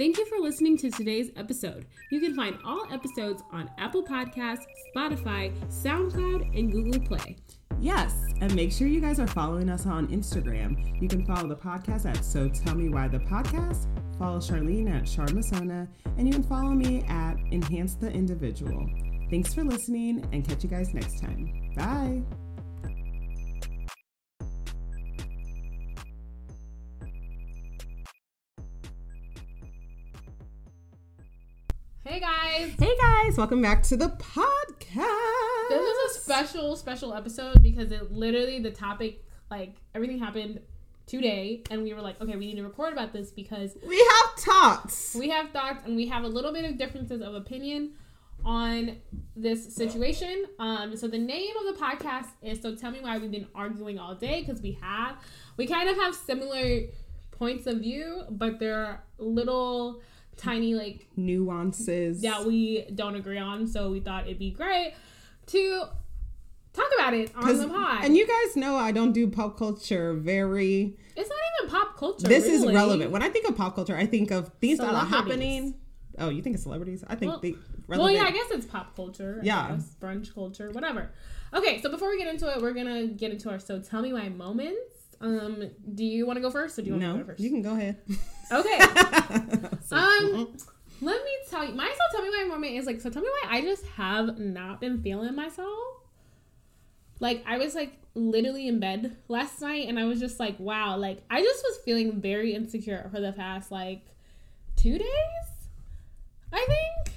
Thank you for listening to today's episode. You can find all episodes on Apple Podcasts, Spotify, SoundCloud, and Google Play. Yes, and make sure you guys are following us on Instagram. You can follow the podcast at So Tell Me Why the Podcast, follow Charlene at Charmasona, and you can follow me at Enhance the Individual. Thanks for listening, and catch you guys next time. Bye. Hey guys, welcome back to the podcast. This is a special episode because it literally, the topic, like, everything happened today, and we were like, okay, we need to record about this because we have thoughts and we have a little bit of differences of opinion on this situation. So the name of the podcast is So Tell Me Why We've Been Arguing All Day, because we kind of have similar points of view, but there are little tiny, like, nuances that we don't agree on, so we thought it'd be great to talk about it on the pod. And you guys know I don't do pop culture very... It's not even pop culture, this really is relevant. When I think of pop culture, I think of things that are happening... Oh, you think it's celebrities? I think relevant. Well, yeah, I guess it's pop culture. Yeah. Brunch culture, whatever. Okay, so before we get into it, we're gonna get into our So Tell Me Why moments. Do you want to go first, or do you want me to go first? You can go ahead. Okay. Let me tell you. My So Tell Me Why moment is like, so tell me why I just have not been feeling myself. Like, I was, like, literally in bed last night, and I was just like, wow. Like, I just was feeling very insecure for the past, like, 2 days, I think.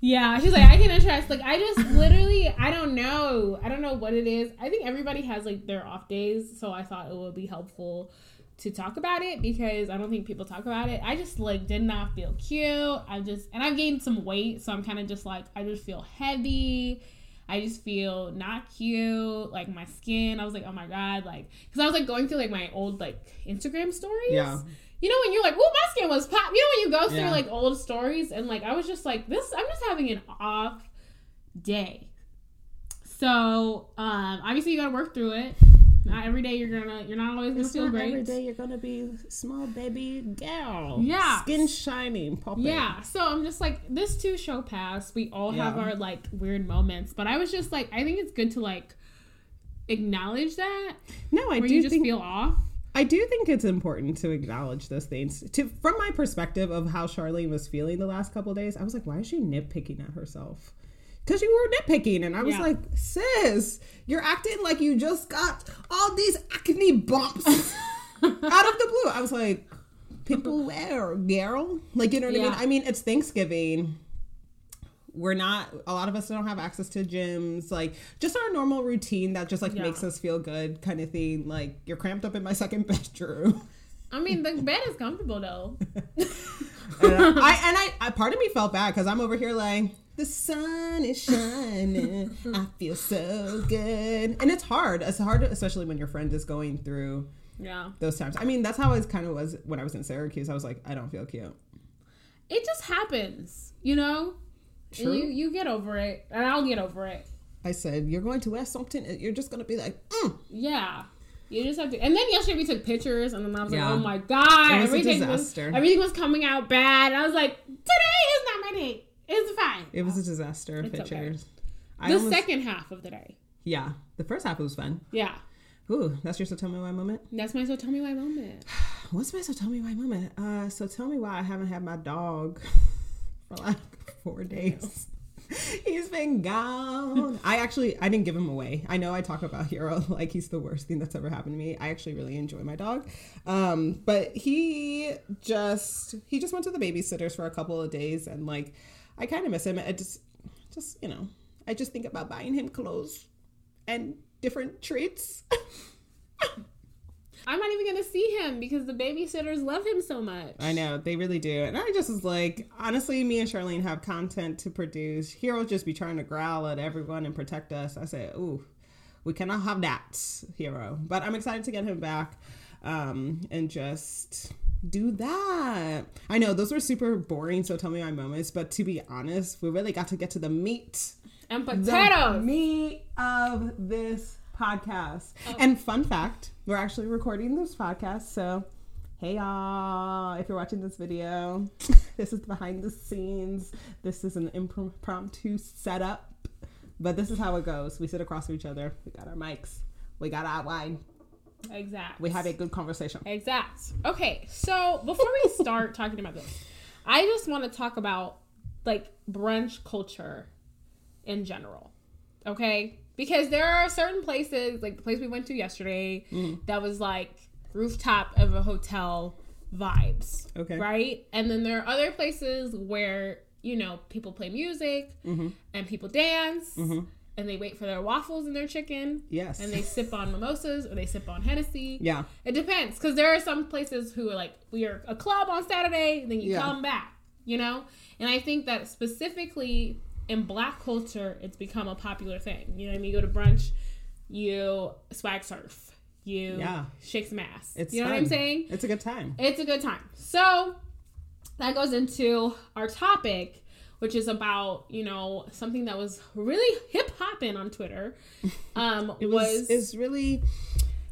Yeah, she's like, I can trust. Like, I just literally, I don't know what it is. I think everybody has, like, their off days, so I thought it would be helpful to talk about it because I don't think people talk about it. I just, like, did not feel cute. And I've gained some weight, so I'm kind of just, like, I just feel heavy. I just feel not cute. Like, my skin, I was like, oh, my God. Like, because I was, like, going through, like, my old, like, Instagram stories. Yeah. You know, when you're like, ooh, my skin was pop. You know, when you go through, like, old stories, and, like, I was just like, this, I'm just having an off day. So, obviously, you got to work through it. Not every day you're not always going to feel great. Every day you're going to be small baby girl. Yeah. Skin shining, popping. Yeah. So, I'm just like, this too shall pass. We all have our, like, weird moments. But I was just like, I think it's good to, like, acknowledge that. No, I do think. Where you just feel off. I do think it's important to acknowledge those things. From my perspective of how Charlene was feeling the last couple of days, I was like, why is she nitpicking at herself? Because you were nitpicking. And I was like, sis, you're acting like you just got all these acne bumps out of the blue. I was like, people wear, girl. Like, you know what I mean? I mean, it's Thanksgiving. A lot of us don't have access to gyms, like, just our normal routine that just, like, makes us feel good kind of thing. Like, you're cramped up in my second bedroom. I mean, the bed is comfortable, though. And I part of me felt bad because I'm over here like, the sun is shining. I feel so good. And it's hard. It's hard, especially when your friend is going through those times. I mean, that's how it kind of was when I was in Syracuse. I was like, I don't feel cute. It just happens, you know? True. And you get over it, and I'll get over it. I said, you're going to wear something, and you're just going to be like, Yeah. You just have to. And then yesterday we took pictures, and then I was like, oh my God. It was a disaster. Everything was coming out bad. I was like, today is not my day. It's fine. It was a disaster, pictures. Okay. The second half of the day. Yeah. The first half was fun. Yeah. Ooh, that's your So Tell Me Why moment? That's my So Tell Me Why moment. What's my So Tell Me Why moment? So tell me why I haven't had my dog for like 4 days. He's been gone. I didn't give him away. I know I talk about Hero like he's the worst thing that's ever happened to me. I actually really enjoy my dog. But he just went to the babysitters for a couple of days, and like I kind of miss him. I just you know, I just think about buying him clothes and different treats. I'm not even going to see him because the babysitters love him so much. I know. They really do. And I just was like, honestly, me and Charlene have content to produce. Hero just be trying to growl at everyone and protect us. I said, ooh, we cannot have that, Hero. But I'm excited to get him back and just do that. I know those were super boring, So Tell Me My moments. But to be honest, we really got to get to the meat. And potatoes. The meat of this podcast. And fun fact, we're actually recording this podcast, so Hey y'all, if you're watching this video, this is behind the scenes. This is an impromptu setup, but this is how it goes. We sit across from each other. We got our mics. We got our wine. Exact. We have a good conversation. Exact. Okay, so before we start talking about this, I just want to talk about like brunch culture in general, okay? Because there are certain places, like the place we went to yesterday, that was like rooftop of a hotel vibes, okay, right? And then there are other places where, you know, people play music and people dance and they wait for their waffles and their chicken, yes, and they sip on mimosas or they sip on Hennessy. Yeah, it depends, because there are some places who are like, we are a club on Saturday, then you come back, you know. And I think that specifically in Black culture, it's become a popular thing. You know what I mean? You go to brunch, you swag surf, you shake some ass. It's you know fun. What I'm saying? It's a good time. It's a good time. So that goes into our topic, which is about, you know, something that was really hip hopping on Twitter. It's really,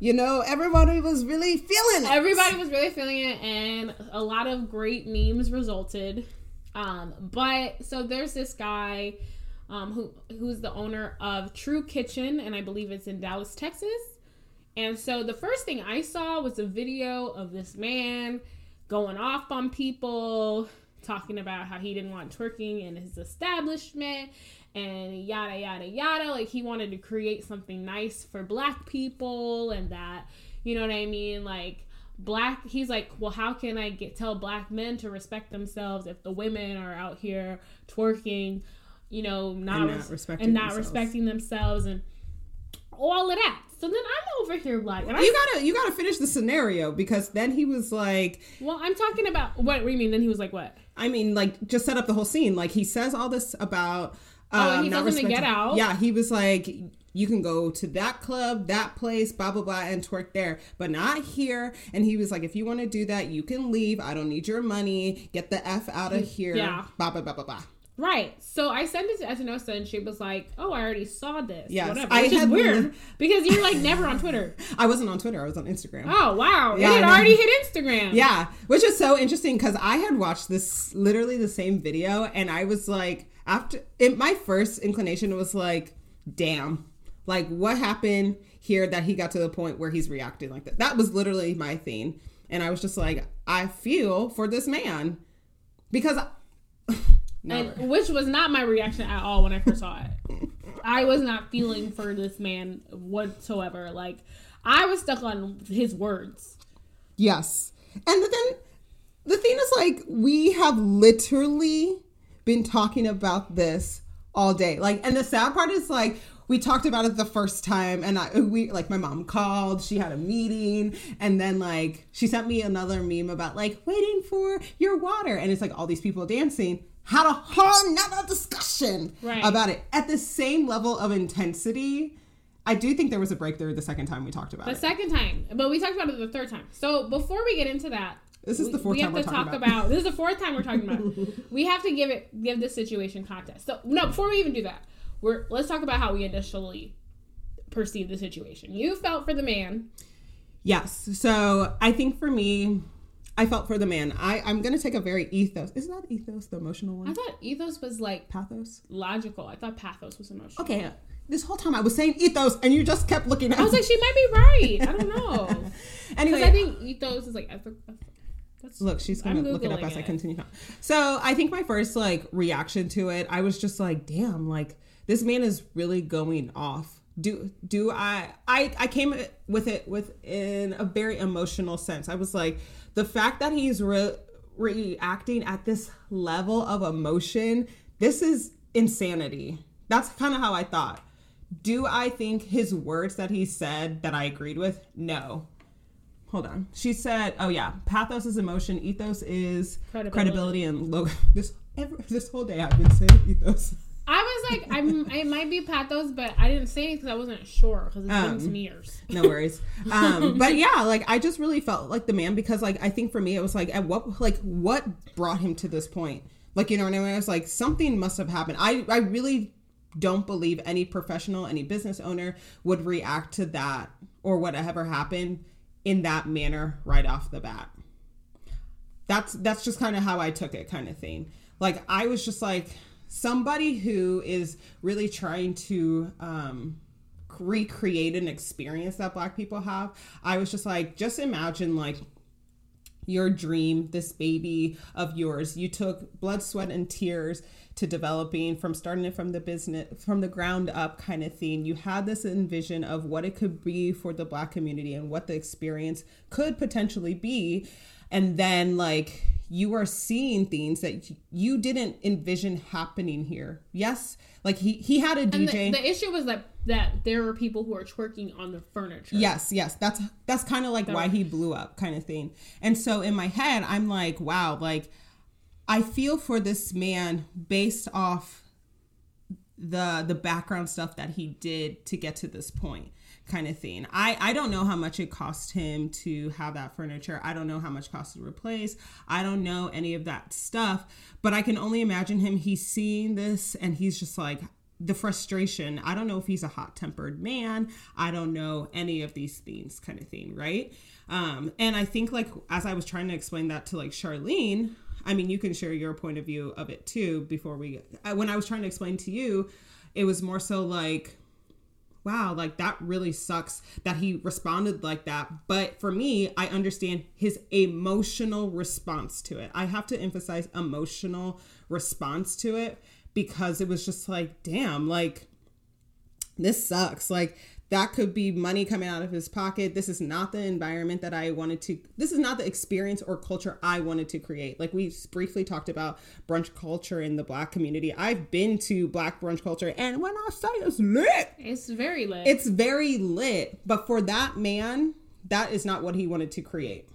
you know, everybody was really feeling it. Everybody was really feeling it, and a lot of great memes resulted. But so there's this guy who's the owner of True Kitchen, and I believe it's in Dallas, Texas. And so the first thing I saw was a video of this man going off on people, talking about how he didn't want twerking in his establishment and yada, yada, yada. Like, he wanted to create something nice for Black people, and that, you know what I mean? Like, he's like, well, how can I tell Black men to respect themselves if the women are out here twerking, you know, not respecting themselves and all of that. So then I'm over here like, and you gotta finish the scenario, because then he was like, well, I'm talking about what do you mean? Then he was like, what? I mean, like, just set up the whole scene. Like, he says all this about he not doesn't get out. Yeah, he was like, you can go to that club, that place, blah, blah, blah, and twerk there, but not here. And he was like, if you want to do that, you can leave. I don't need your money. Get the F out of here. Yeah. Blah, blah, blah, blah, blah. Right. So I sent it to Etinosa, and she was like, oh, I already saw this. Yes. Whatever. Which is weird, because you're like never on Twitter. I wasn't on Twitter. I was on Instagram. Oh, wow. Yeah, it already hit Instagram. Yeah. Which is so interesting, because I had watched this, literally the same video, and I was like, my first inclination was like, damn. Like, what happened here that he got to the point where he's reacting like that? That was literally my thing. And I was just like, I feel for this man. Because... which was not my reaction at all when I first saw it. I was not feeling for this man whatsoever. Like, I was stuck on his words. Yes. And then the thing is, like, we have literally been talking about this all day. Like, and the sad part is, like... we talked about it the first time, and we my mom called, she had a meeting, and then like she sent me another meme about like waiting for your water, and it's like all these people dancing. Had a whole nother discussion about it at the same level of intensity. I do think there was a breakthrough the second time we talked about it. The second time, but we talked about it the third time. So before we get into that, this is the fourth time we're talking about it. We have to give this situation context. So no, before we even do that, let's talk about how we initially perceived the situation. You felt for the man. Yes. So I think for me, I felt for the man. I'm going to take a very ethos. Isn't that ethos, the emotional one? I thought ethos was like... pathos? Logical. I thought pathos was emotional. Okay. This whole time I was saying ethos and you just kept looking at me. I was like, she might be right. I don't know. Anyway. Because I think ethos is like... Look, she's going to look it up as I continue. So I think my first like reaction to it, I was just like, damn, like... this man is really going off. I came with it within a very emotional sense. I was like, the fact that he's reacting at this level of emotion, this is insanity. That's kind of how I thought. Do I think his words that he said that I agreed with? No. Hold on. She said, oh yeah, pathos is emotion. Ethos is credibility and logo. This whole day I've been saying ethos. I was like, it might be pathos, but I didn't say it because I wasn't sure, because it's been some years. No worries. But yeah, like, I just really felt like the man, because like, I think for me, it was like, what brought him to this point? Like, you know what I mean? I was like, something must have happened. I really don't believe any professional, any business owner would react to that or whatever happened in that manner right off the bat. That's just kind of how I took it, kind of thing. Like, I was just like, somebody who is really trying to recreate an experience that Black people have, I was just like, just imagine, like, your dream, this baby of yours. You took blood, sweat, and tears to developing, from starting it from the business, from the ground up kind of thing. You had this envision of what it could be for the Black community and what the experience could potentially be. And then, like, you are seeing things that you didn't envision happening here. Yes. Like, he had a DJ. The issue was that there were people who are twerking on the furniture. Yes. That's kind of like why he blew up, kind of thing. And so in my head, I'm like, wow, like, I feel for this man based off the background stuff that he did to get to this point, kind of thing. I don't know how much it cost him to have that furniture. I don't know how much cost to replace. I don't know any of that stuff, but I can only imagine him. He's seeing this and he's just like, the frustration. I don't know if he's a hot-tempered man. I don't know any of these things, kind of thing, right? And I think, like, as I was trying to explain that to, like, Charlene, I mean, you can share your point of view of it too. When I was trying to explain to you, it was more so like, wow, like, that really sucks that he responded like that. But for me, I understand his emotional response to it. I have to emphasize emotional response to it, because it was just like, damn, like, this sucks. Like, that could be money coming out of his pocket. This is not the environment that I wanted to, this is not the experience or culture I wanted to create. Like, we briefly talked about brunch culture in the Black community. I've been to Black brunch culture, and when I say it's lit. It's very lit. It's very lit. But for that man, that is not what he wanted to create.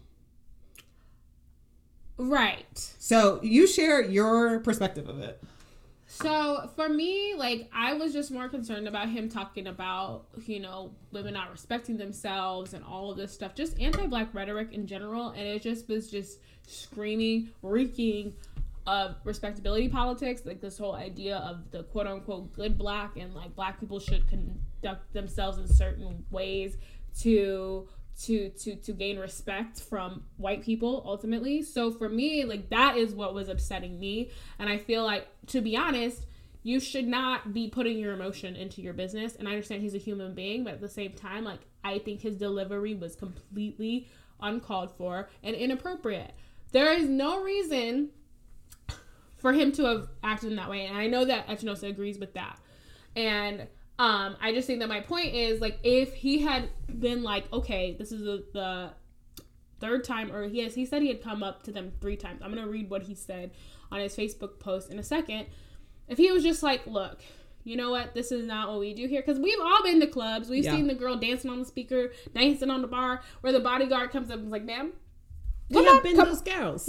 Right. So you share your perspective of it. So, for me, like, I was just more concerned about him talking about, you know, women not respecting themselves and all of this stuff. Just anti-Black rhetoric in general. And it just was just screaming, reeking of respectability politics. Like, this whole idea of the quote-unquote good Black, and, like, Black people should conduct themselves in certain ways to gain respect from white people, ultimately. So for me, like, that is what was upsetting me. And I feel like, to be honest, you should not be putting your emotion into your business. And I understand he's a human being, but at the same time, like, I think his delivery was completely uncalled for and inappropriate. There is no reason for him to have acted in that way. And I know that Etinosa agrees with that. And I just think that my point is, like, if he had been like, okay, this is the third time, or yes, he said he had come up to them 3 times. I'm going to read what he said on his Facebook post in a second. If he was just like, look, you know what? This is not what we do here. Because we've all been to clubs. We've seen the girl dancing on the speaker, dancing on the bar, where the bodyguard comes up and is like, ma'am. Yeah, we've been those girls.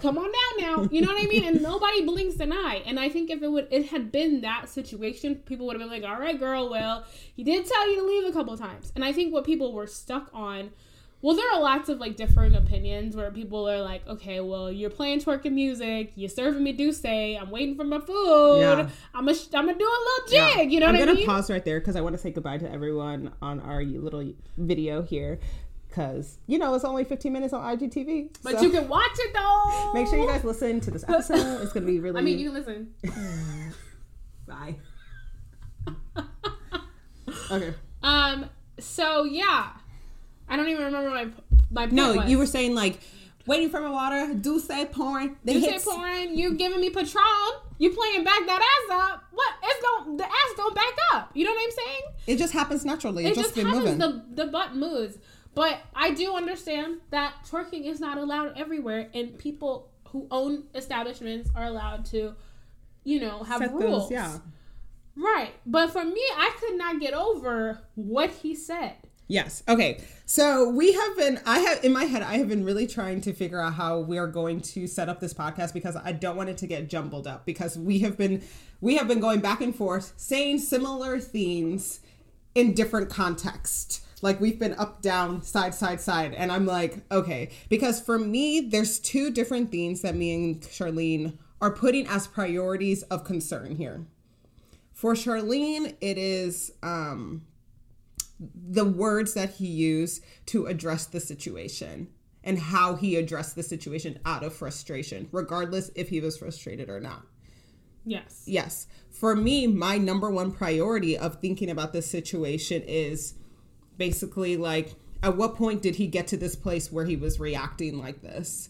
Come on down now. You know what I mean? And nobody blinks an eye. And I think if it had been that situation, people would have been like, all right, girl, well, he did tell you to leave a couple times. And I think what people were stuck on, well, there are lots of, like, differing opinions where people are like, okay, well, you're playing twerking music. You're serving me douce. I'm waiting for my food. Yeah. I'm a do a little jig. Yeah. You know what I mean? I'm going to pause right there because I want to say goodbye to everyone on our little video here. Because, you know, it's only 15 minutes on IGTV. But you can watch it, though. Make sure you guys listen to this episode. It's going to be really... I mean, you can listen. Bye. Okay. So, yeah. I don't even remember my point. No, you were saying, like, waiting for my water, douce pouring. Douce pouring. You giving me Patron. You playing back that ass up. What? The ass don't back up. You know what I'm saying? It just happens naturally. It just happens. The butt moves. But I do understand that twerking is not allowed everywhere, and people who own establishments are allowed to, you know, have set rules. Those, yeah. Right. But for me, I could not get over what he said. Yes. Okay. So I have been really trying to figure out how we are going to set up this podcast, because I don't want it to get jumbled up, because we have been going back and forth saying similar themes in different contexts. Like, we've been up, down, side. And I'm like, okay. Because for me, there's 2 different themes that me and Charlene are putting as priorities of concern here. For Charlene, it is the words that he used to address the situation. and how he addressed the situation out of frustration, regardless if he was frustrated or not. Yes. Yes. For me, my number one priority of thinking about this situation is basically like, at what point did he get to this place where he was reacting like this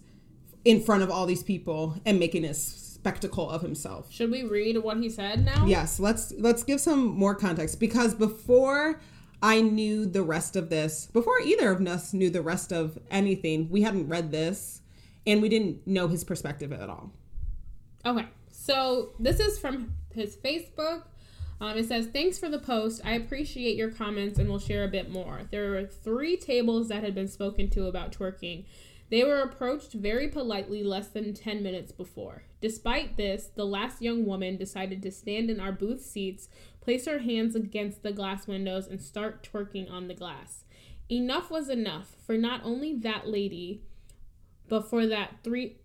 in front of all these people and making a spectacle of himself? Should we read what he said now? Yes. Let's give some more context, because before I knew the rest of this, before either of us knew the rest of anything, we hadn't read this and we didn't know his perspective at all. Okay. So this is from his Facebook. It says, "Thanks for the post. I appreciate your comments and will share a bit more. There were 3 tables that had been spoken to about twerking. They were approached very politely less than 10 minutes before. Despite this, the last young woman decided to stand in our booth seats, place her hands against the glass windows, and start twerking on the glass. Enough was enough for not only that lady, but for that three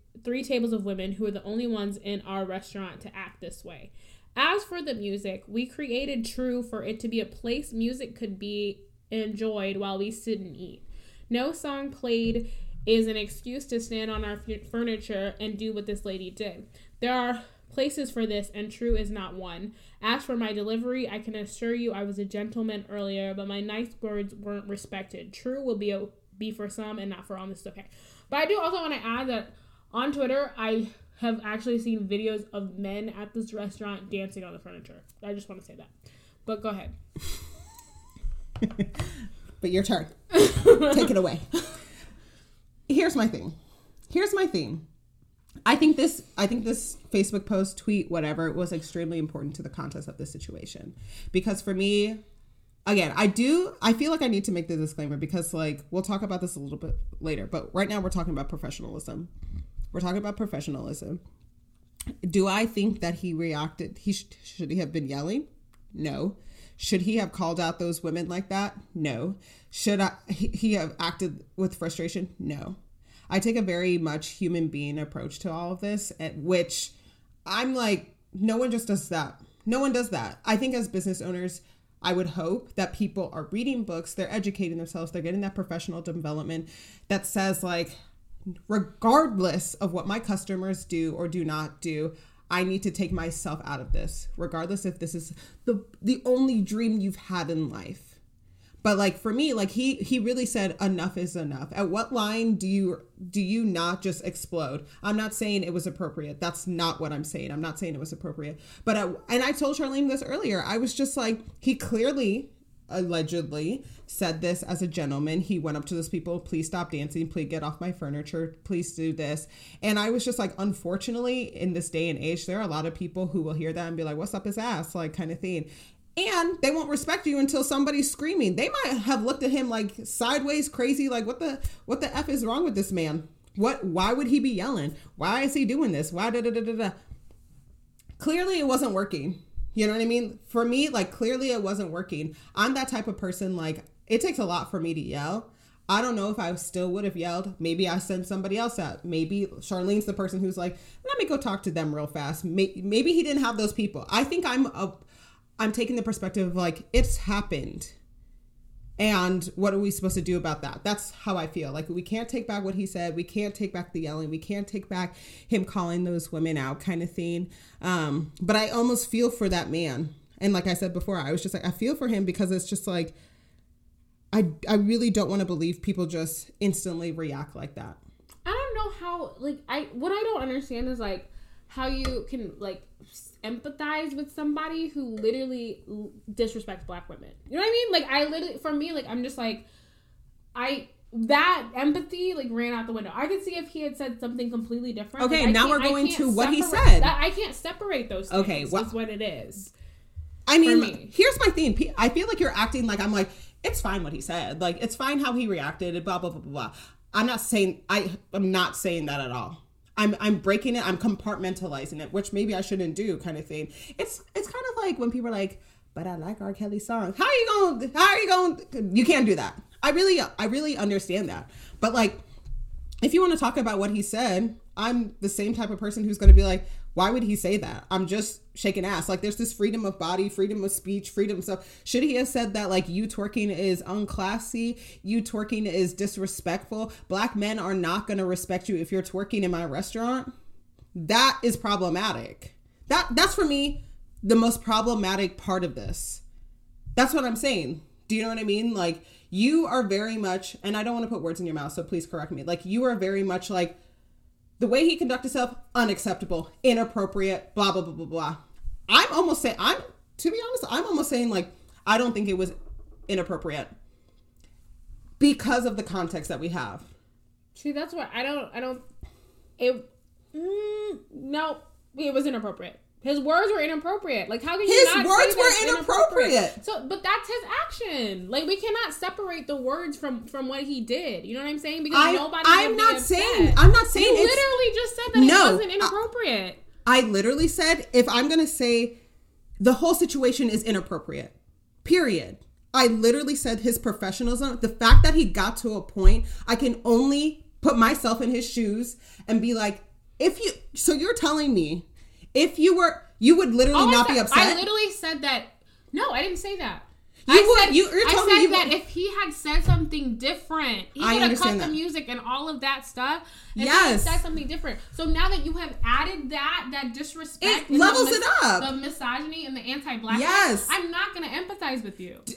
tables of women who were the only ones in our restaurant to act this way. As for the music, we created True for it to be a place music could be enjoyed while we sit and eat. No song played is an excuse to stand on our furniture and do what this lady did. There are places for this, and True is not one. As for my delivery, I can assure you I was a gentleman earlier, but my nice words weren't respected. True will be for some and not for all." This is okay. But I do also want to add that on Twitter, I have actually seen videos of men at this restaurant dancing on the furniture. I just want to say that. But go ahead. But your turn. Take it away. Here's my thing. I think this Facebook post, tweet, whatever, was extremely important to the context of this situation. Because for me, again, I feel like I need to make the disclaimer, because like we'll talk about this a little bit later, but right now we're talking about professionalism. Do I think that he reacted? Should he have been yelling? No. Should he have called out those women like that? No. Should he have acted with frustration? No. I take a very much human being approach to all of this, at which I'm like, no one just does that. No one does that. I think as business owners, I would hope that people are reading books, they're educating themselves, they're getting that professional development that says like, regardless of what my customers do or do not do, I need to take myself out of this, regardless if this is the only dream you've had in life. But like for me, like he really said enough is enough. At what line do you not just explode? I'm not saying it was appropriate. That's not what I'm saying. I'm not saying it was appropriate. But and I told Charlene this earlier. I was just like, he clearly, allegedly said this as a gentleman. He went up to those people, please stop dancing, please get off my furniture, please do this. And I was just like, unfortunately, in this day and age, there are a lot of people who will hear that and be like, what's up his ass, like kind of thing. And they won't respect you until somebody's screaming. They might have looked at him like sideways, crazy, like what the F is wrong with this man? Why would he be yelling? Why is he doing this? Why da-da-da-da-da? Clearly it wasn't working. You know what I mean? For me, like, clearly it wasn't working. I'm that type of person, like, it takes a lot for me to yell. I don't know if I still would have yelled. Maybe I sent somebody else out. Maybe Charlene's the person who's like, let me go talk to them real fast. Maybe he didn't have those people. I think I'm taking the perspective of, like, it's happened. And what are we supposed to do about that? That's how I feel. Like, we can't take back what he said. We can't take back the yelling. We can't take back him calling those women out kind of thing. But I almost feel for that man. And like I said before, I was just like, I feel for him, because it's just like, I really don't want to believe people just instantly react like that. I don't know how, like, what I don't understand is, like, how you can, like, empathize with somebody who literally disrespects black women. You know what I mean? Like, I literally, for me, like, I'm just like, that empathy, like, ran out the window. I could see if he had said something completely different. Okay, now we're going to what he said. I can't separate those things. Okay, well, that's what it is. I mean, here's my thing. I feel like you're acting like I'm like, it's fine what he said. Like, it's fine how he reacted and blah, blah, blah, blah, blah. I'm not saying that at all. I'm breaking it. I'm compartmentalizing it, which maybe I shouldn't do kind of thing. It's kind of like when people are like, but I like R. Kelly's song. How are you going? You can't do that. I really understand that. But like, if you want to talk about what he said, I'm the same type of person who's going to be like, why would he say that? I'm just shaking ass. Like, there's this freedom of body, freedom of speech, freedom of stuff. Should he have said that, like, you twerking is unclassy, you twerking is disrespectful, Black men are not going to respect you if you're twerking in my restaurant? That is problematic. That's for me the most problematic part of this. That's what I'm saying. Do you know what I mean? Like, you are very much, and I don't want to put words in your mouth, so please correct me. Like, you are very much like, the way he conducted himself, unacceptable, inappropriate, blah, blah, blah, blah, blah. To be honest, I'm almost saying like, I don't think it was inappropriate because of the context that we have. See, that's why no, it was inappropriate. His words were inappropriate. Like, how can you not say that? His words were inappropriate. So, but that's his action. Like, we cannot separate the words from what he did. You know what I'm saying? Because nobody would be upset. I'm not saying. You literally just said that it wasn't inappropriate. I literally said, if I'm going to say the whole situation is inappropriate, period. I literally said his professionalism, the fact that he got to a point, I can only put myself in his shoes and be like, so you're telling me, if you were, you would literally not be upset. I literally said that. No, I didn't say that. I said that if he had said something different, he would have cut the music and all of that stuff. Yes. He would have said something different. So now that you have added that disrespect. It levels it up. The misogyny and the anti-Blackness. Yes. I'm not going to empathize with you. Okay.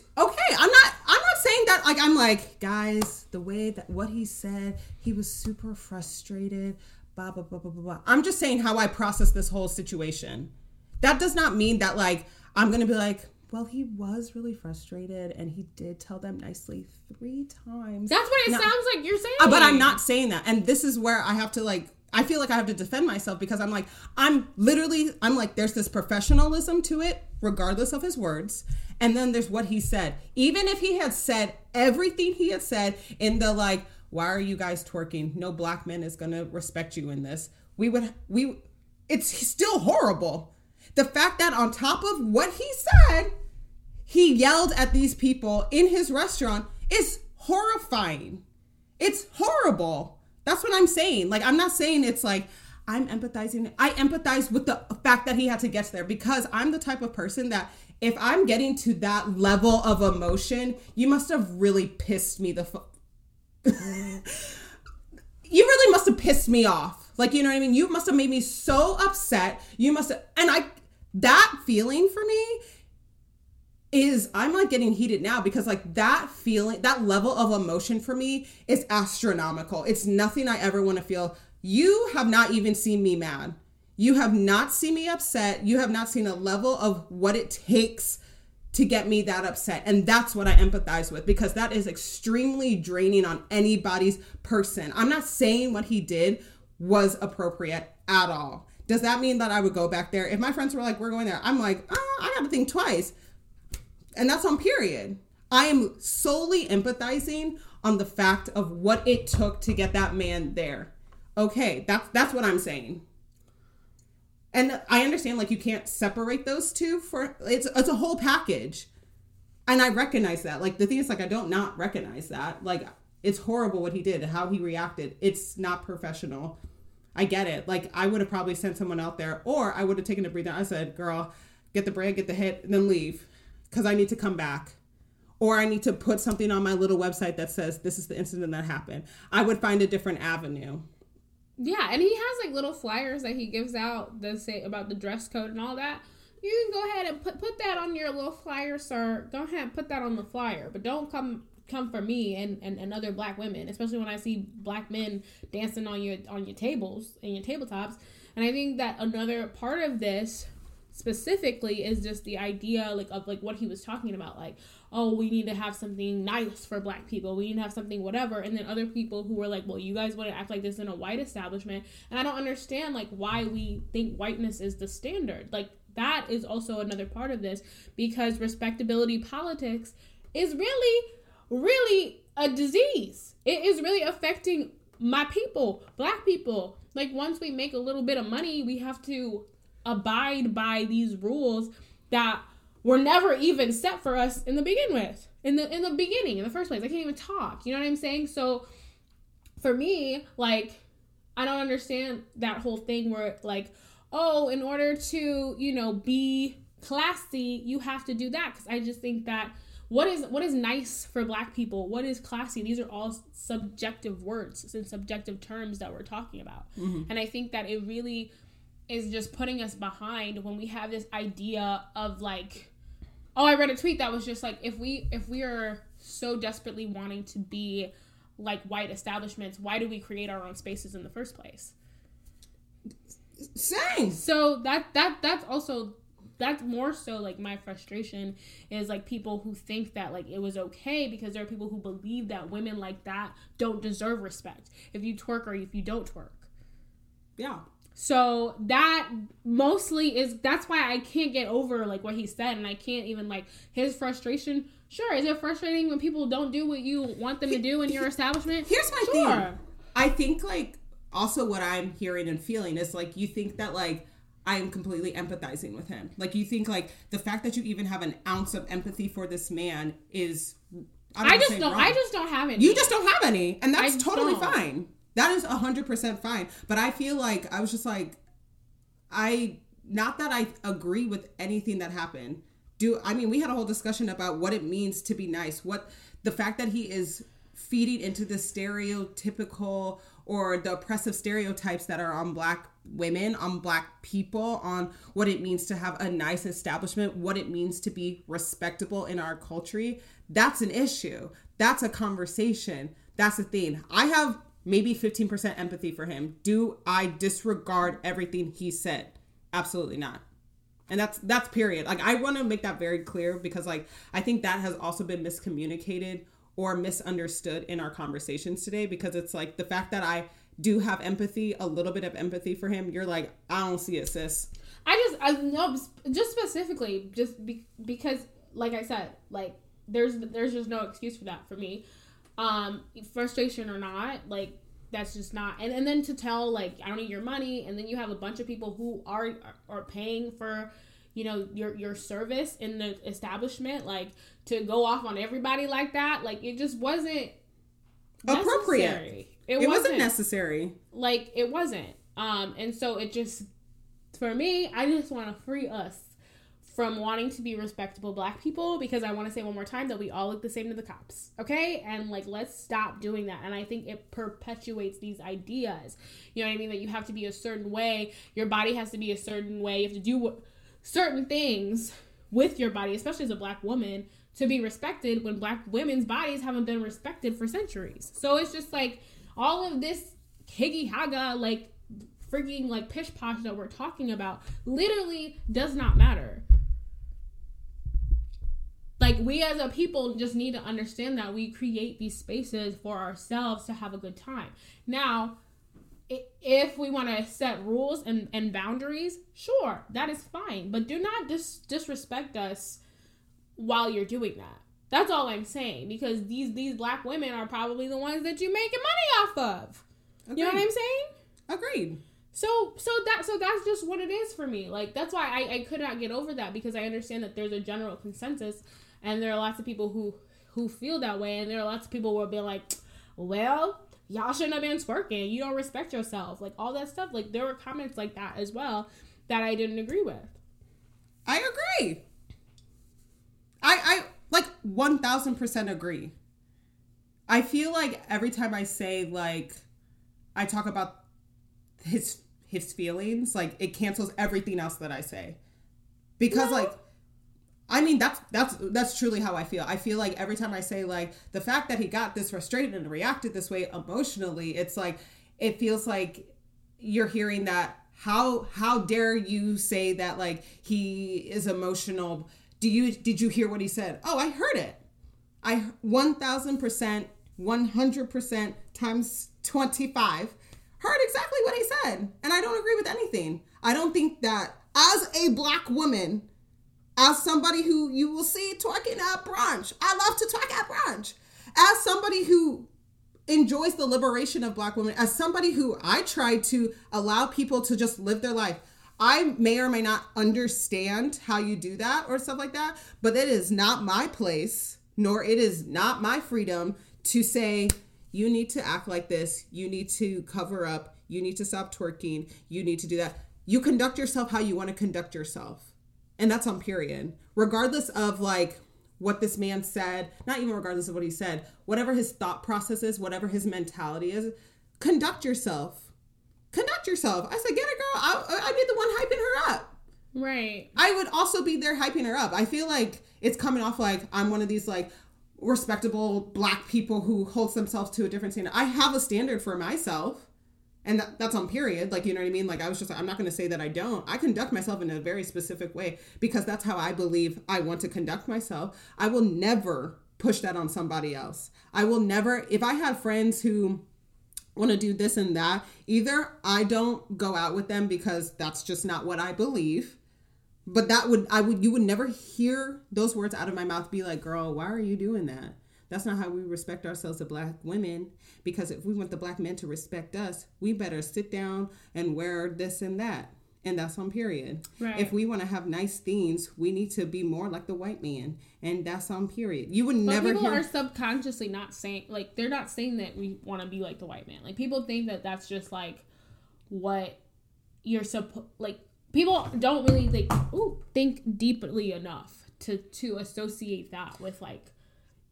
I'm not saying that. Like, I'm like, guys, the way that what he said, he was super frustrated. Blah, blah, blah, blah, blah. I'm just saying how I process this whole situation. That does not mean that, like, I'm going to be like, well, he was really frustrated and he did tell them nicely 3 times. That's what sounds like you're saying. But I'm not saying that. And this is where I have to, like, I feel like I have to defend myself because I'm like, I'm like, there's this professionalism to it, regardless of his words. And then there's what he said. Even if he had said everything he had said in the, like, why are you guys twerking? No Black man is going to respect you in this. It's still horrible. The fact that on top of what he said, he yelled at these people in his restaurant is horrifying. It's horrible. That's what I'm saying. Like, I'm not saying it's like, I'm empathizing. I empathize with the fact that he had to get there because I'm the type of person that if I'm getting to that level of emotion, you must have really pissed me the fuck. You really must have pissed me off. Like, you know what I mean? You must have made me so upset. You must have, that feeling for me is, I'm like getting heated now because like that feeling, that level of emotion for me is astronomical. It's nothing I ever want to feel. You have not even seen me mad. You have not seen me upset. You have not seen a level of what it takes to get me that upset. And that's what I empathize with because that is extremely draining on anybody's person. I'm not saying what he did was appropriate at all. Does that mean that I would go back there? If my friends were like, we're going there, I'm like, I gotta think twice. And that's on period. I am solely empathizing on the fact of what it took to get that man there. Okay, that's what I'm saying. And I understand, like, you can't separate those two for, it's a whole package. And I recognize that. Like, the thing is, like, I don't not recognize that. Like, it's horrible what he did, how he reacted. It's not professional. I get it. Like, I would have probably sent someone out there, or I would have taken a breather. I said, girl, get the bread, get the hit, and then leave. Because I need to come back. Or I need to put something on my little website that says, this is the incident that happened. I would find a different avenue. Yeah, and he has like little flyers that he gives out that say about the dress code and all that. You can go ahead and put that on your little flyer, sir. Go ahead and put that on the flyer, but don't come for me and other Black women, especially when I see Black men dancing on your tables and your tabletops. And I think that another part of this specifically is just the idea like of like what he was talking about, like, oh, we need to have something nice for Black people, we need to have something whatever, and then other people who were like, well, you guys wouldn't act like this in a white establishment. And I don't understand like why we think whiteness is the standard. Like, that is also another part of this, because respectability politics is really a disease. It is really affecting my people, Black people. Like, once we make a little bit of money, we have to abide by these rules that were never even set for us in the beginning, in the first place. I can't even talk. You know what I'm saying? So for me, like, I don't understand that whole thing where, like, oh, in order to, you know, be classy, you have to do that. Because I just think that what is nice for Black people? What is classy? These are all subjective words and subjective terms that we're talking about. Mm-hmm. And I think that it really is just putting us behind when we have this idea of, like, oh, I read a tweet that was just like, if we are so desperately wanting to be like white establishments, why do we create our own spaces in the first place? Same. So that's more so like my frustration is like people who think that like it was okay, because there are people who believe that women like that don't deserve respect if you twerk or if you don't twerk. Yeah. So that mostly is, that's why I can't get over like what he said, and I can't even like his frustration. Sure, is it frustrating when people don't do what you want them to do in your establishment? Here's my thing. I think like also what I'm hearing and feeling is like you think that like I am completely empathizing with him. Like you think like the fact that you even have an ounce of empathy for this man is I just don't have any. You just don't have any, and that's totally fine. That is 100% fine. But I feel like I was just like not that I agree with anything that happened. We had a whole discussion about what it means to be nice. What the fact that he is feeding into the stereotypical or the oppressive stereotypes that are on Black women, on Black people, on what it means to have a nice establishment, what it means to be respectable in our culture. That's an issue. That's a conversation. That's a thing. I have maybe 15% empathy for him. Do I disregard everything he said? Absolutely not. And that's period. Like, I want to make that very clear, because like I think that has also been miscommunicated or misunderstood in our conversations today, because it's like the fact that I do have empathy, a little bit of empathy for him, you're like, I don't see it, sis. Because like I said, like there's just no excuse for that for me. Frustration or not, like that's just not, and then to tell like I don't need your money, and then you have a bunch of people who are paying for, you know, your service in the establishment, like to go off on everybody like that, like it just wasn't appropriate. Necessary. It wasn't necessary. Like it wasn't. And so it just, for me, I just want to free us from wanting to be respectable Black people, because I want to say one more time that we all look the same to the cops, okay? And, like, let's stop doing that. And I think it perpetuates these ideas, you know what I mean? That you have to be a certain way, your body has to be a certain way, you have to do certain things with your body, especially as a Black woman, to be respected, when Black women's bodies haven't been respected for centuries. So it's just, like, all of this higgy-haga, like, freaking, like, pish-posh that we're talking about literally does not matter. Like, we as a people just need to understand that we create these spaces for ourselves to have a good time. Now, if we want to set rules and boundaries, sure, that is fine. But do not disrespect us while you're doing that. That's all I'm saying. Because these Black women are probably the ones that you're making money off of. Agreed. You know what I'm saying? Agreed. So that's just what it is for me. Like, that's why I could not get over that, because I understand that there's a general consensus, and there are lots of people who feel that way, and there are lots of people who will be like, well, y'all shouldn't have been twerking. You don't respect yourself. Like, all that stuff. Like, there were comments like that as well that I didn't agree with. I agree. I like, 1,000% agree. I feel like every time I say, like, I talk about his feelings, like, it cancels everything else that I say, because no. Like, I mean, that's truly how I feel. I feel like every time I say, like, the fact that he got this frustrated and reacted this way emotionally, it's like, it feels like you're hearing that, how dare you say that, like, he is emotional. Did you hear what he said? Oh, I heard it. I 1,000%, 100% times 25 heard exactly what he said, and I don't agree with anything. I don't think that, as a Black woman, as somebody who you will see twerking at brunch, I love to twerk at brunch, as somebody who enjoys the liberation of Black women, as somebody who I try to allow people to just live their life, I may or may not understand how you do that or stuff like that, but it is not my place, nor it is not my freedom to say, You need to act like this. You need to cover up. You need to stop twerking. You need to do that. You conduct yourself how you want to conduct yourself. And that's on period. Regardless of like what this man said, not even regardless of what he said, whatever his thought process is, whatever his mentality is, conduct yourself. Conduct yourself. I said, get it, girl. I'd be the one hyping her up. Right. I would also be there hyping her up. I feel like it's coming off like I'm one of these like respectable Black people who holds themselves to a different standard. I have a standard for myself. And that's on period. Like, you know what I mean? Like, I was just like, I'm not going to say that I don't. I conduct myself in a very specific way because that's how I believe I want to conduct myself. I will never push that on somebody else. I will never, if I have friends who want to do this and that, either I don't go out with them because that's just not what I believe. But you would never hear those words out of my mouth, be like, girl, why are you doing that? That's not how we respect ourselves as Black women, because if we want the Black men to respect us, we better sit down and wear this and that. And that's on period. Right. If we want to have nice things, we need to be more like the white man. And that's on period. You would never hear... But people are subconsciously not saying... Like, they're not saying that we want to be like the white man. Like, people think that that's just, like, what you're... Like, people don't really, like, think deeply enough to associate that with, like...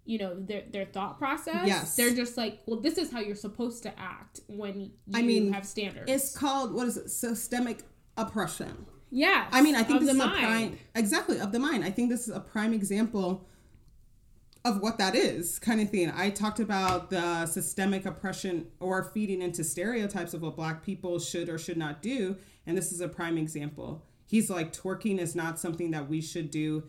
you know, their thought process. Yes. They're just like, well, this is how you're supposed to act when you have standards. It's called, systemic oppression. Yeah. I mean, I think of the mind. I think this is a prime example of what that is kind of thing. I talked about the systemic oppression or feeding into stereotypes of what Black people should or should not do. And this is a prime example. He's like, twerking is not something that we should do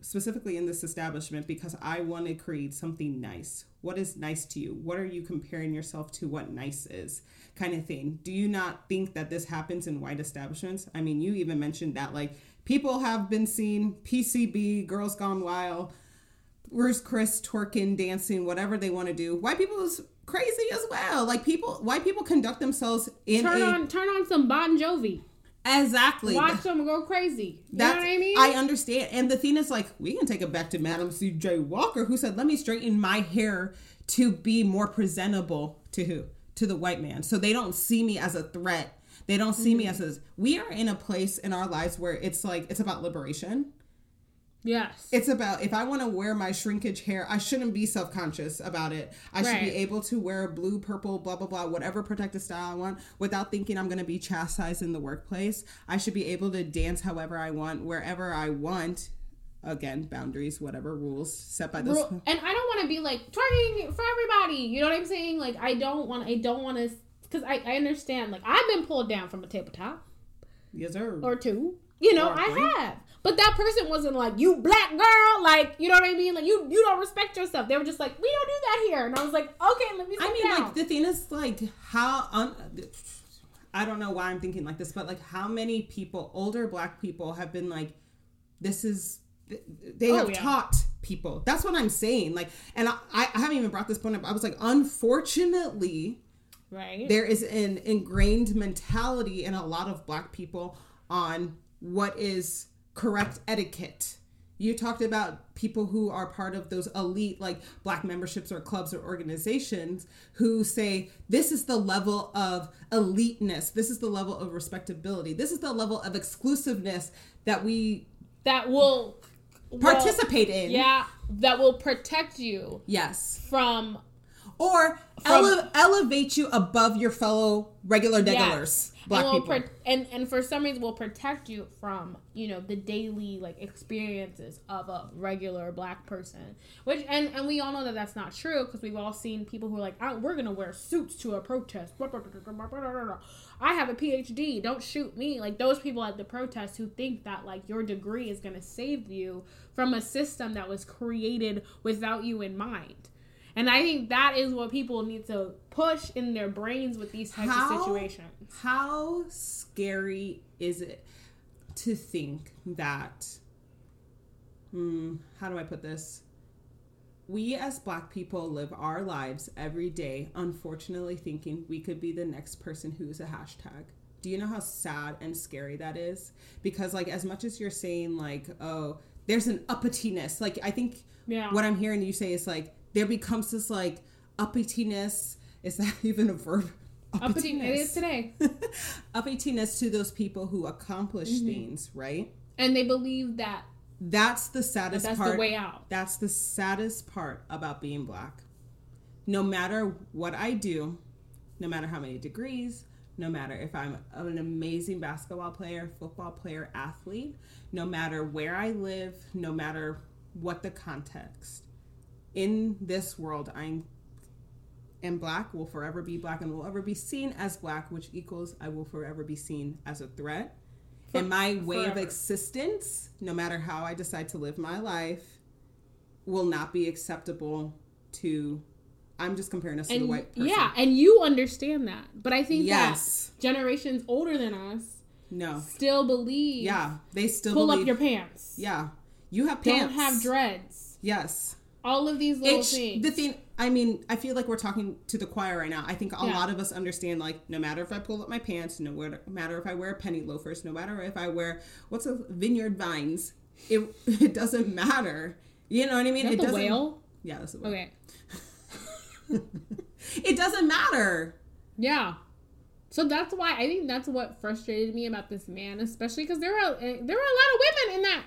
specifically in this establishment because I want to create something nice. What is nice to you? What are you comparing yourself to what nice is kind of thing? Do you not think that this happens in white establishments? I mean, you even mentioned that like people have been seen PCB, Girls Gone Wild, Ruth Chris twerking, dancing, whatever they want to do. White people is crazy as well. Like white people conduct themselves in turn on some Bon Jovi. Exactly. Watch them go crazy. You know what I mean? I understand. And the thing is, like, we can take it back to Madam C.J. Walker, who said, let me straighten my hair to be more presentable to who? To the white man. So they don't see me as a threat. They don't see me as we are in a place in our lives where it's like, it's about liberation. Yes. It's about, if I want to wear my shrinkage hair, I shouldn't be self-conscious about it. I should be able to wear blue, purple, blah, blah, blah, whatever protective style I want without thinking I'm going to be chastised in the workplace. I should be able to dance however I want, wherever I want. Again, boundaries, whatever rules set by this. And I don't want to be like twerking for everybody. You know what I'm saying? Like, I don't want to, because I understand, like, I've been pulled down from a tabletop. Yes, sir. Or two. You know, I have. But that person wasn't like, you Black girl, like, you know what I mean? Like, you don't respect yourself. They were just like, we don't do that here. And I was like, okay, let me sit down. Like, the thing is, like, I don't know why I'm thinking like this, but, like, how many people, older Black people, have been like, they have taught people. That's what I'm saying. Like, and I haven't even brought this point up. I was like, unfortunately, there is an ingrained mentality in a lot of Black people on what is correct etiquette. You talked about people who are part of those elite, like, Black memberships or clubs or organizations who say, this is the level of eliteness. This is the level of respectability. This is the level of exclusiveness that will participate in. Yeah, that will protect you. Yes. Or elevate you above your fellow regular degulars. Yes. Black people. And for some reason will protect you from, you know, the daily, like, experiences of a regular Black person. Which, and we all know that that's not true because we've all seen people who are like, we're going to wear suits to a protest. I have a PhD. Don't shoot me. Like, those people at the protest who think that, like, your degree is going to save you from a system that was created without you in mind. And I think that is what people need to push in their brains with these types of situations. How scary is it to think that, how do I put this? We as Black people live our lives every day, unfortunately thinking we could be the next person who's a hashtag. Do you know how sad and scary that is? Because, like, as much as you're saying, like, oh, there's an uppityness. Like, I think what I'm hearing you say is, like, there becomes this, like, uppityness. It's not even a verb. Uppityness. It is today. Uppityness to those people who accomplish things, right? And they believe that that's the saddest part. That's the way out. That's the saddest part about being Black. No matter what I do, no matter how many degrees, no matter if I'm an amazing basketball player, football player, athlete, no matter where I live, no matter what the context, in this world, I'm Black, will forever be Black, and will ever be seen as Black, which equals I will forever be seen as a threat. And my way of existence, no matter how I decide to live my life, will not be acceptable to... I'm just comparing us to the white person. Yeah, and you understand that. But I think that generations older than us still believe... Yeah, they still believe... Pull up your pants. Yeah. You have pants. Don't have dreads. Yes. All of these little things. The thing... I mean, I feel like we're talking to the choir right now. I think a lot of us understand, like, no matter if I pull up my pants, no matter if I wear penny loafers, no matter if I wear, what's a vineyard vines, it doesn't matter. You know what I mean? Is that the whale? Yeah, that's the whale. Okay. It doesn't matter. Yeah. So that's why, I think that's what frustrated me about this man, especially because there were a lot of women in that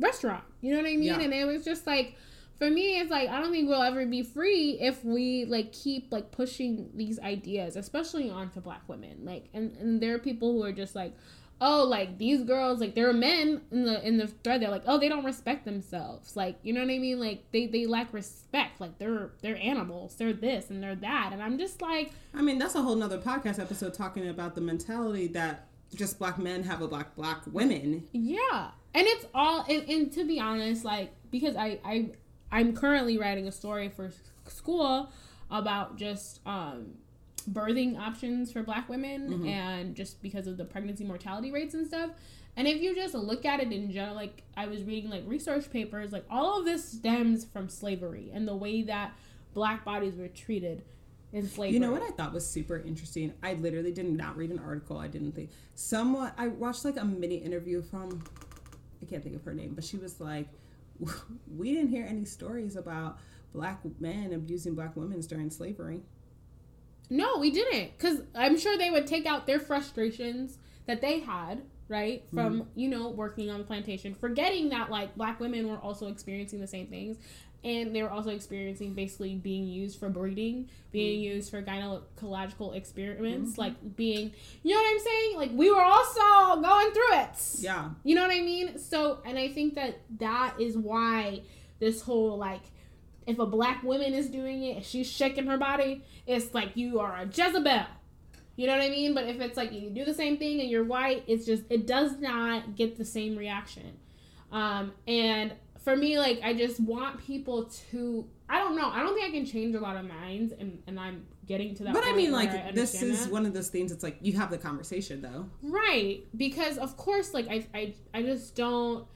restaurant. You know what I mean? Yeah. And it was just like... For me, it's like, I don't think we'll ever be free if we, like, keep, like, pushing these ideas, especially onto Black women. Like, and there are people who are just like, oh, like, these girls, like, there are men in the thread. They're like, oh, they don't respect themselves. Like, you know what I mean? Like, they lack respect. Like, they're animals. They're this and they're that. And I'm just like... I mean, that's a whole nother podcast episode talking about the mentality that just Black men have a Black women. Yeah. And it's all... And to be honest, like, because I'm currently writing a story for school about just birthing options for Black women and just because of the pregnancy mortality rates and stuff. And if you just look at it in general, like I was reading like research papers, like all of this stems from slavery and the way that Black bodies were treated in slavery. You know what I thought was super interesting? I literally did not read an article. I didn't think. Someone, I watched like a mini interview from, I can't think of her name, but she was like, we didn't hear any stories about Black men abusing Black women during slavery. No, we didn't. Because I'm sure they would take out their frustrations that they had, right? From, you know, working on the plantation. Forgetting that, like, Black women were also experiencing the same things. And they were also experiencing basically being used for breeding, being used for gynecological experiments, like being, you know what I'm saying? Like we were also going through it. Yeah. You know what I mean? So, and I think that is why this whole like, if a Black woman is doing it and she's shaking her body, it's like you are a Jezebel. You know what I mean? But if it's like you do the same thing and you're white, it's just, it does not get the same reaction. And for me, like, I just want people to, I don't know. I don't think I can change a lot of minds, and I'm getting to that point. But I mean, like, this is one of those things that's, like, you have the conversation, though. Right. Because, of course, like, I just don't,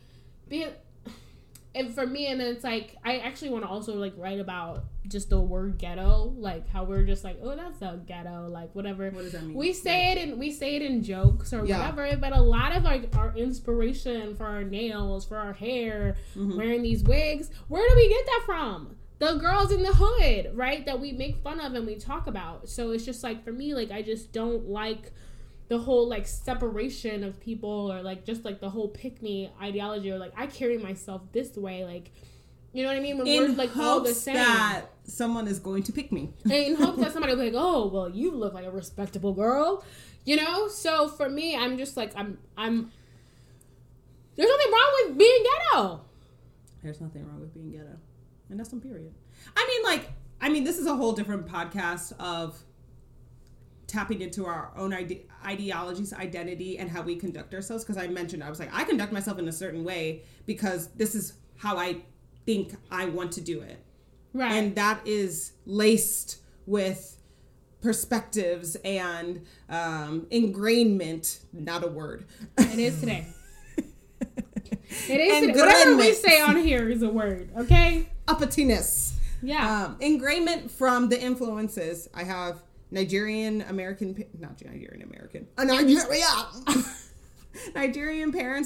and for me, and then it's, like, I actually want to also, like, write about just the word ghetto. Like, how we're just, like, oh, that's a ghetto. Like, whatever. What does that mean? We say it in jokes or whatever. But a lot of, like, our inspiration for our nails, for our hair, wearing these wigs, where do we get that from? The girls in the hood, right? That we make fun of and we talk about. So it's just, like, for me, like, I just don't like the whole, like, separation of people or, like, just, like, the whole pick-me ideology or, like, I carry myself this way, like, you know what I mean? When in we're, like, all the same. In hopes that someone is going to pick me. And in hopes that somebody will be like, oh, well, you look like a respectable girl, you know? So, for me, I'm just, like, I'm there's nothing wrong with being ghetto. There's nothing wrong with being ghetto. And that's some period. I mean, this is a whole different podcast of tapping into our own ideologies, identity, and how we conduct ourselves. Because I mentioned, I was like, I conduct myself in a certain way because this is how I think I want to do it. Right. And that is laced with perspectives and ingrainment. Not a word. It is today. It is today. Whatever we say on here is a word, okay? Uppityness. Yeah. Ingrainment from the influences. I have... Nigerian parents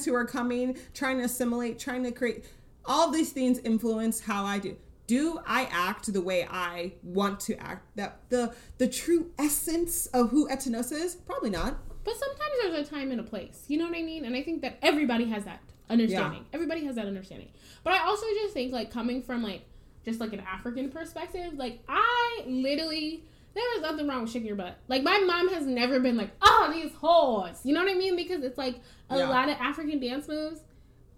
who are coming, trying to assimilate, trying to create, all these things influence how I do. do I act the way I want to act? That the true essence of who Etinosa is? Probably not. But sometimes there's a time and a place. You know what I mean? And I think that everybody has that understanding. Yeah. Everybody has that understanding. But I also just think, like, coming from, like, just, like, an African perspective, like, I literally... There is nothing wrong with shaking your butt. Like, my mom has never been like, oh, these whores. You know what I mean? Because it's like a lot of African dance moves.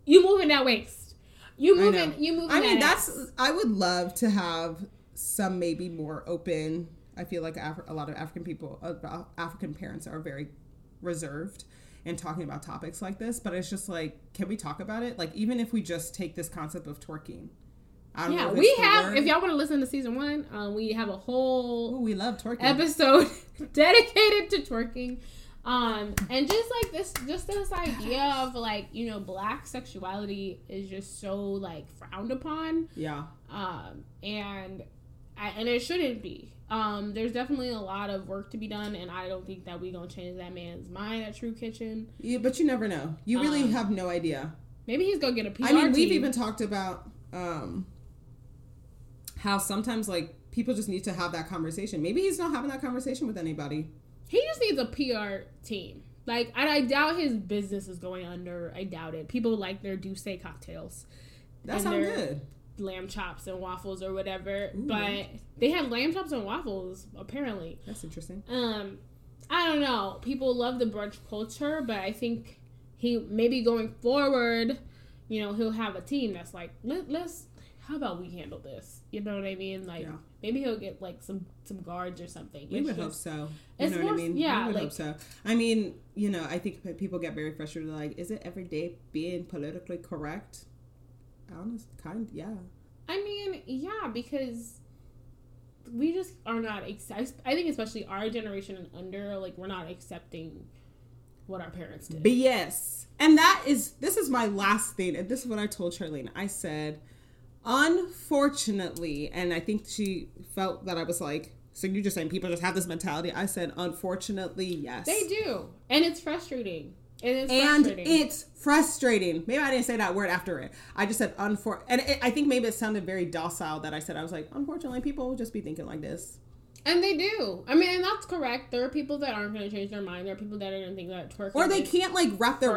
You move in that waist. You move in I mean, that's... I would love to have some maybe more open... I feel like a lot of African people, African parents are very reserved in talking about topics like this. But it's just like, can we talk about it? Like, even if we just take this concept of twerking... Yeah, we have, if y'all want to listen to season 1, we have a whole episode dedicated to twerking. And just like this idea of like, you know, black sexuality is just so like frowned upon. Yeah. And it shouldn't be. There's definitely a lot of work to be done, and I don't think that we're going to change that man's mind at True Kitchen. Yeah, but you never know. You really have no idea. Maybe he's going to get a PR team. I mean, we've even talked about, how sometimes like people just need to have that conversation. Maybe he's not having that conversation with anybody. He just needs a PR team. Like, and I doubt his business is going under. I doubt it. People like their Douce cocktails. That sounds good. Lamb chops and waffles or whatever. Ooh. But they had lamb chops and waffles, apparently. That's interesting. I don't know. People love the brunch culture, but I think he maybe going forward, you know, he'll have a team that's like, let's. How about we handle this? You know what I mean? Like, maybe he'll get, like, some guards or something. We would hope so. You know what I mean? Yeah. We would hope so. I mean, you know, I think people get very frustrated. Like, is it every day being politically correct? Kind of, yeah. I mean, yeah, because we just are not... I think especially our generation and under, like, we're not accepting what our parents did. BS. And this is my last thing. And this is what I told Charlene. I said... Unfortunately, and I think she felt that I was like, so you're just saying people just have this mentality? I said, unfortunately, yes. They do. And it's frustrating. Maybe I didn't say that word after it. I just said, I think maybe it sounded very docile that I said, I was like, unfortunately, people will just be thinking like this. And they do. I mean, and that's correct. There are people that aren't going to change their mind. There are people that are going to think that twerking. Or they can't, like, wrap their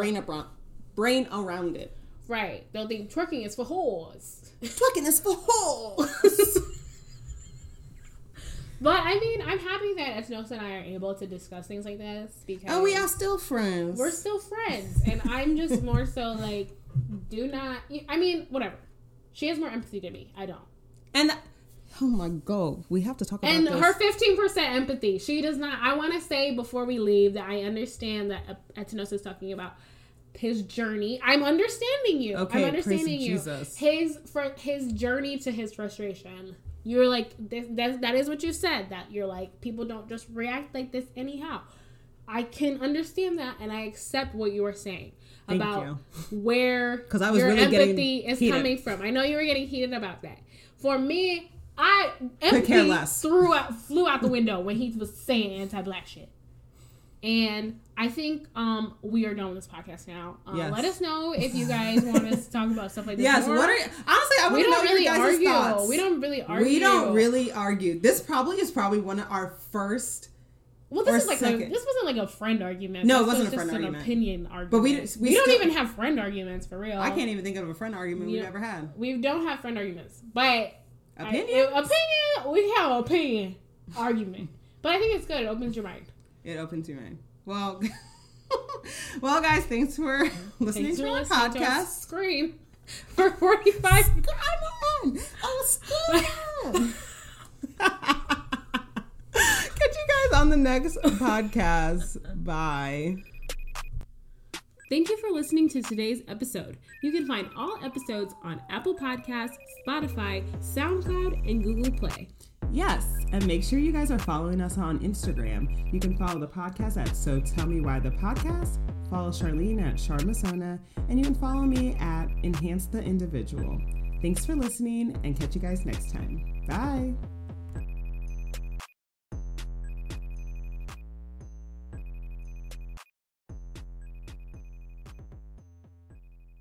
brain around it. Right. They'll think twerking is for whores. But, I mean, I'm happy that Etinosa and I are able to discuss things like this because... Oh, we are still friends. We're still friends. And I'm just more so, like, do not... I mean, whatever. She has more empathy than me. I don't. And... Oh, my God. We have to talk about this. And her 15% empathy. She does not... I want to say before we leave that I understand that Etinosa is talking about... his journey. I'm understanding you. Okay, I'm understanding you. Jesus. His journey to his frustration. You're like, that is what you said, that you're like, people don't just react like this anyhow. I can understand that, and I accept what you are saying about where your empathy is coming from. I know you were getting heated about that. For me, flew out the window when he was saying anti-black shit. And I think we are done with this podcast now. Yes. Let us know if you guys want us to talk about stuff like this. Yes. More. Honestly, I want to know really your guys' argue. Thoughts. We don't really argue. This probably is one of our first. Well, this wasn't like a friend argument. No, it wasn't a friend argument. An opinion argument. But we don't even have friend arguments for real. I can't even think of a friend argument we've ever had. We don't have friend arguments, but we have an opinion argument. But I think it's good. It opens your mind. It opens your mind. Well, well, guys, thanks for listening to our podcast. Scream for 45. Come on! Oh, scream! Catch you guys on the next podcast. Bye. Thank you for listening to today's episode. You can find all episodes on Apple Podcasts, Spotify, SoundCloud, and Google Play. Yes, and make sure you guys are following us on Instagram. You can follow the podcast at So Tell Me Why the Podcast, follow Charlene at Charmasona, and you can follow me at Enhance the Individual. Thanks for listening, and catch you guys next time. Bye.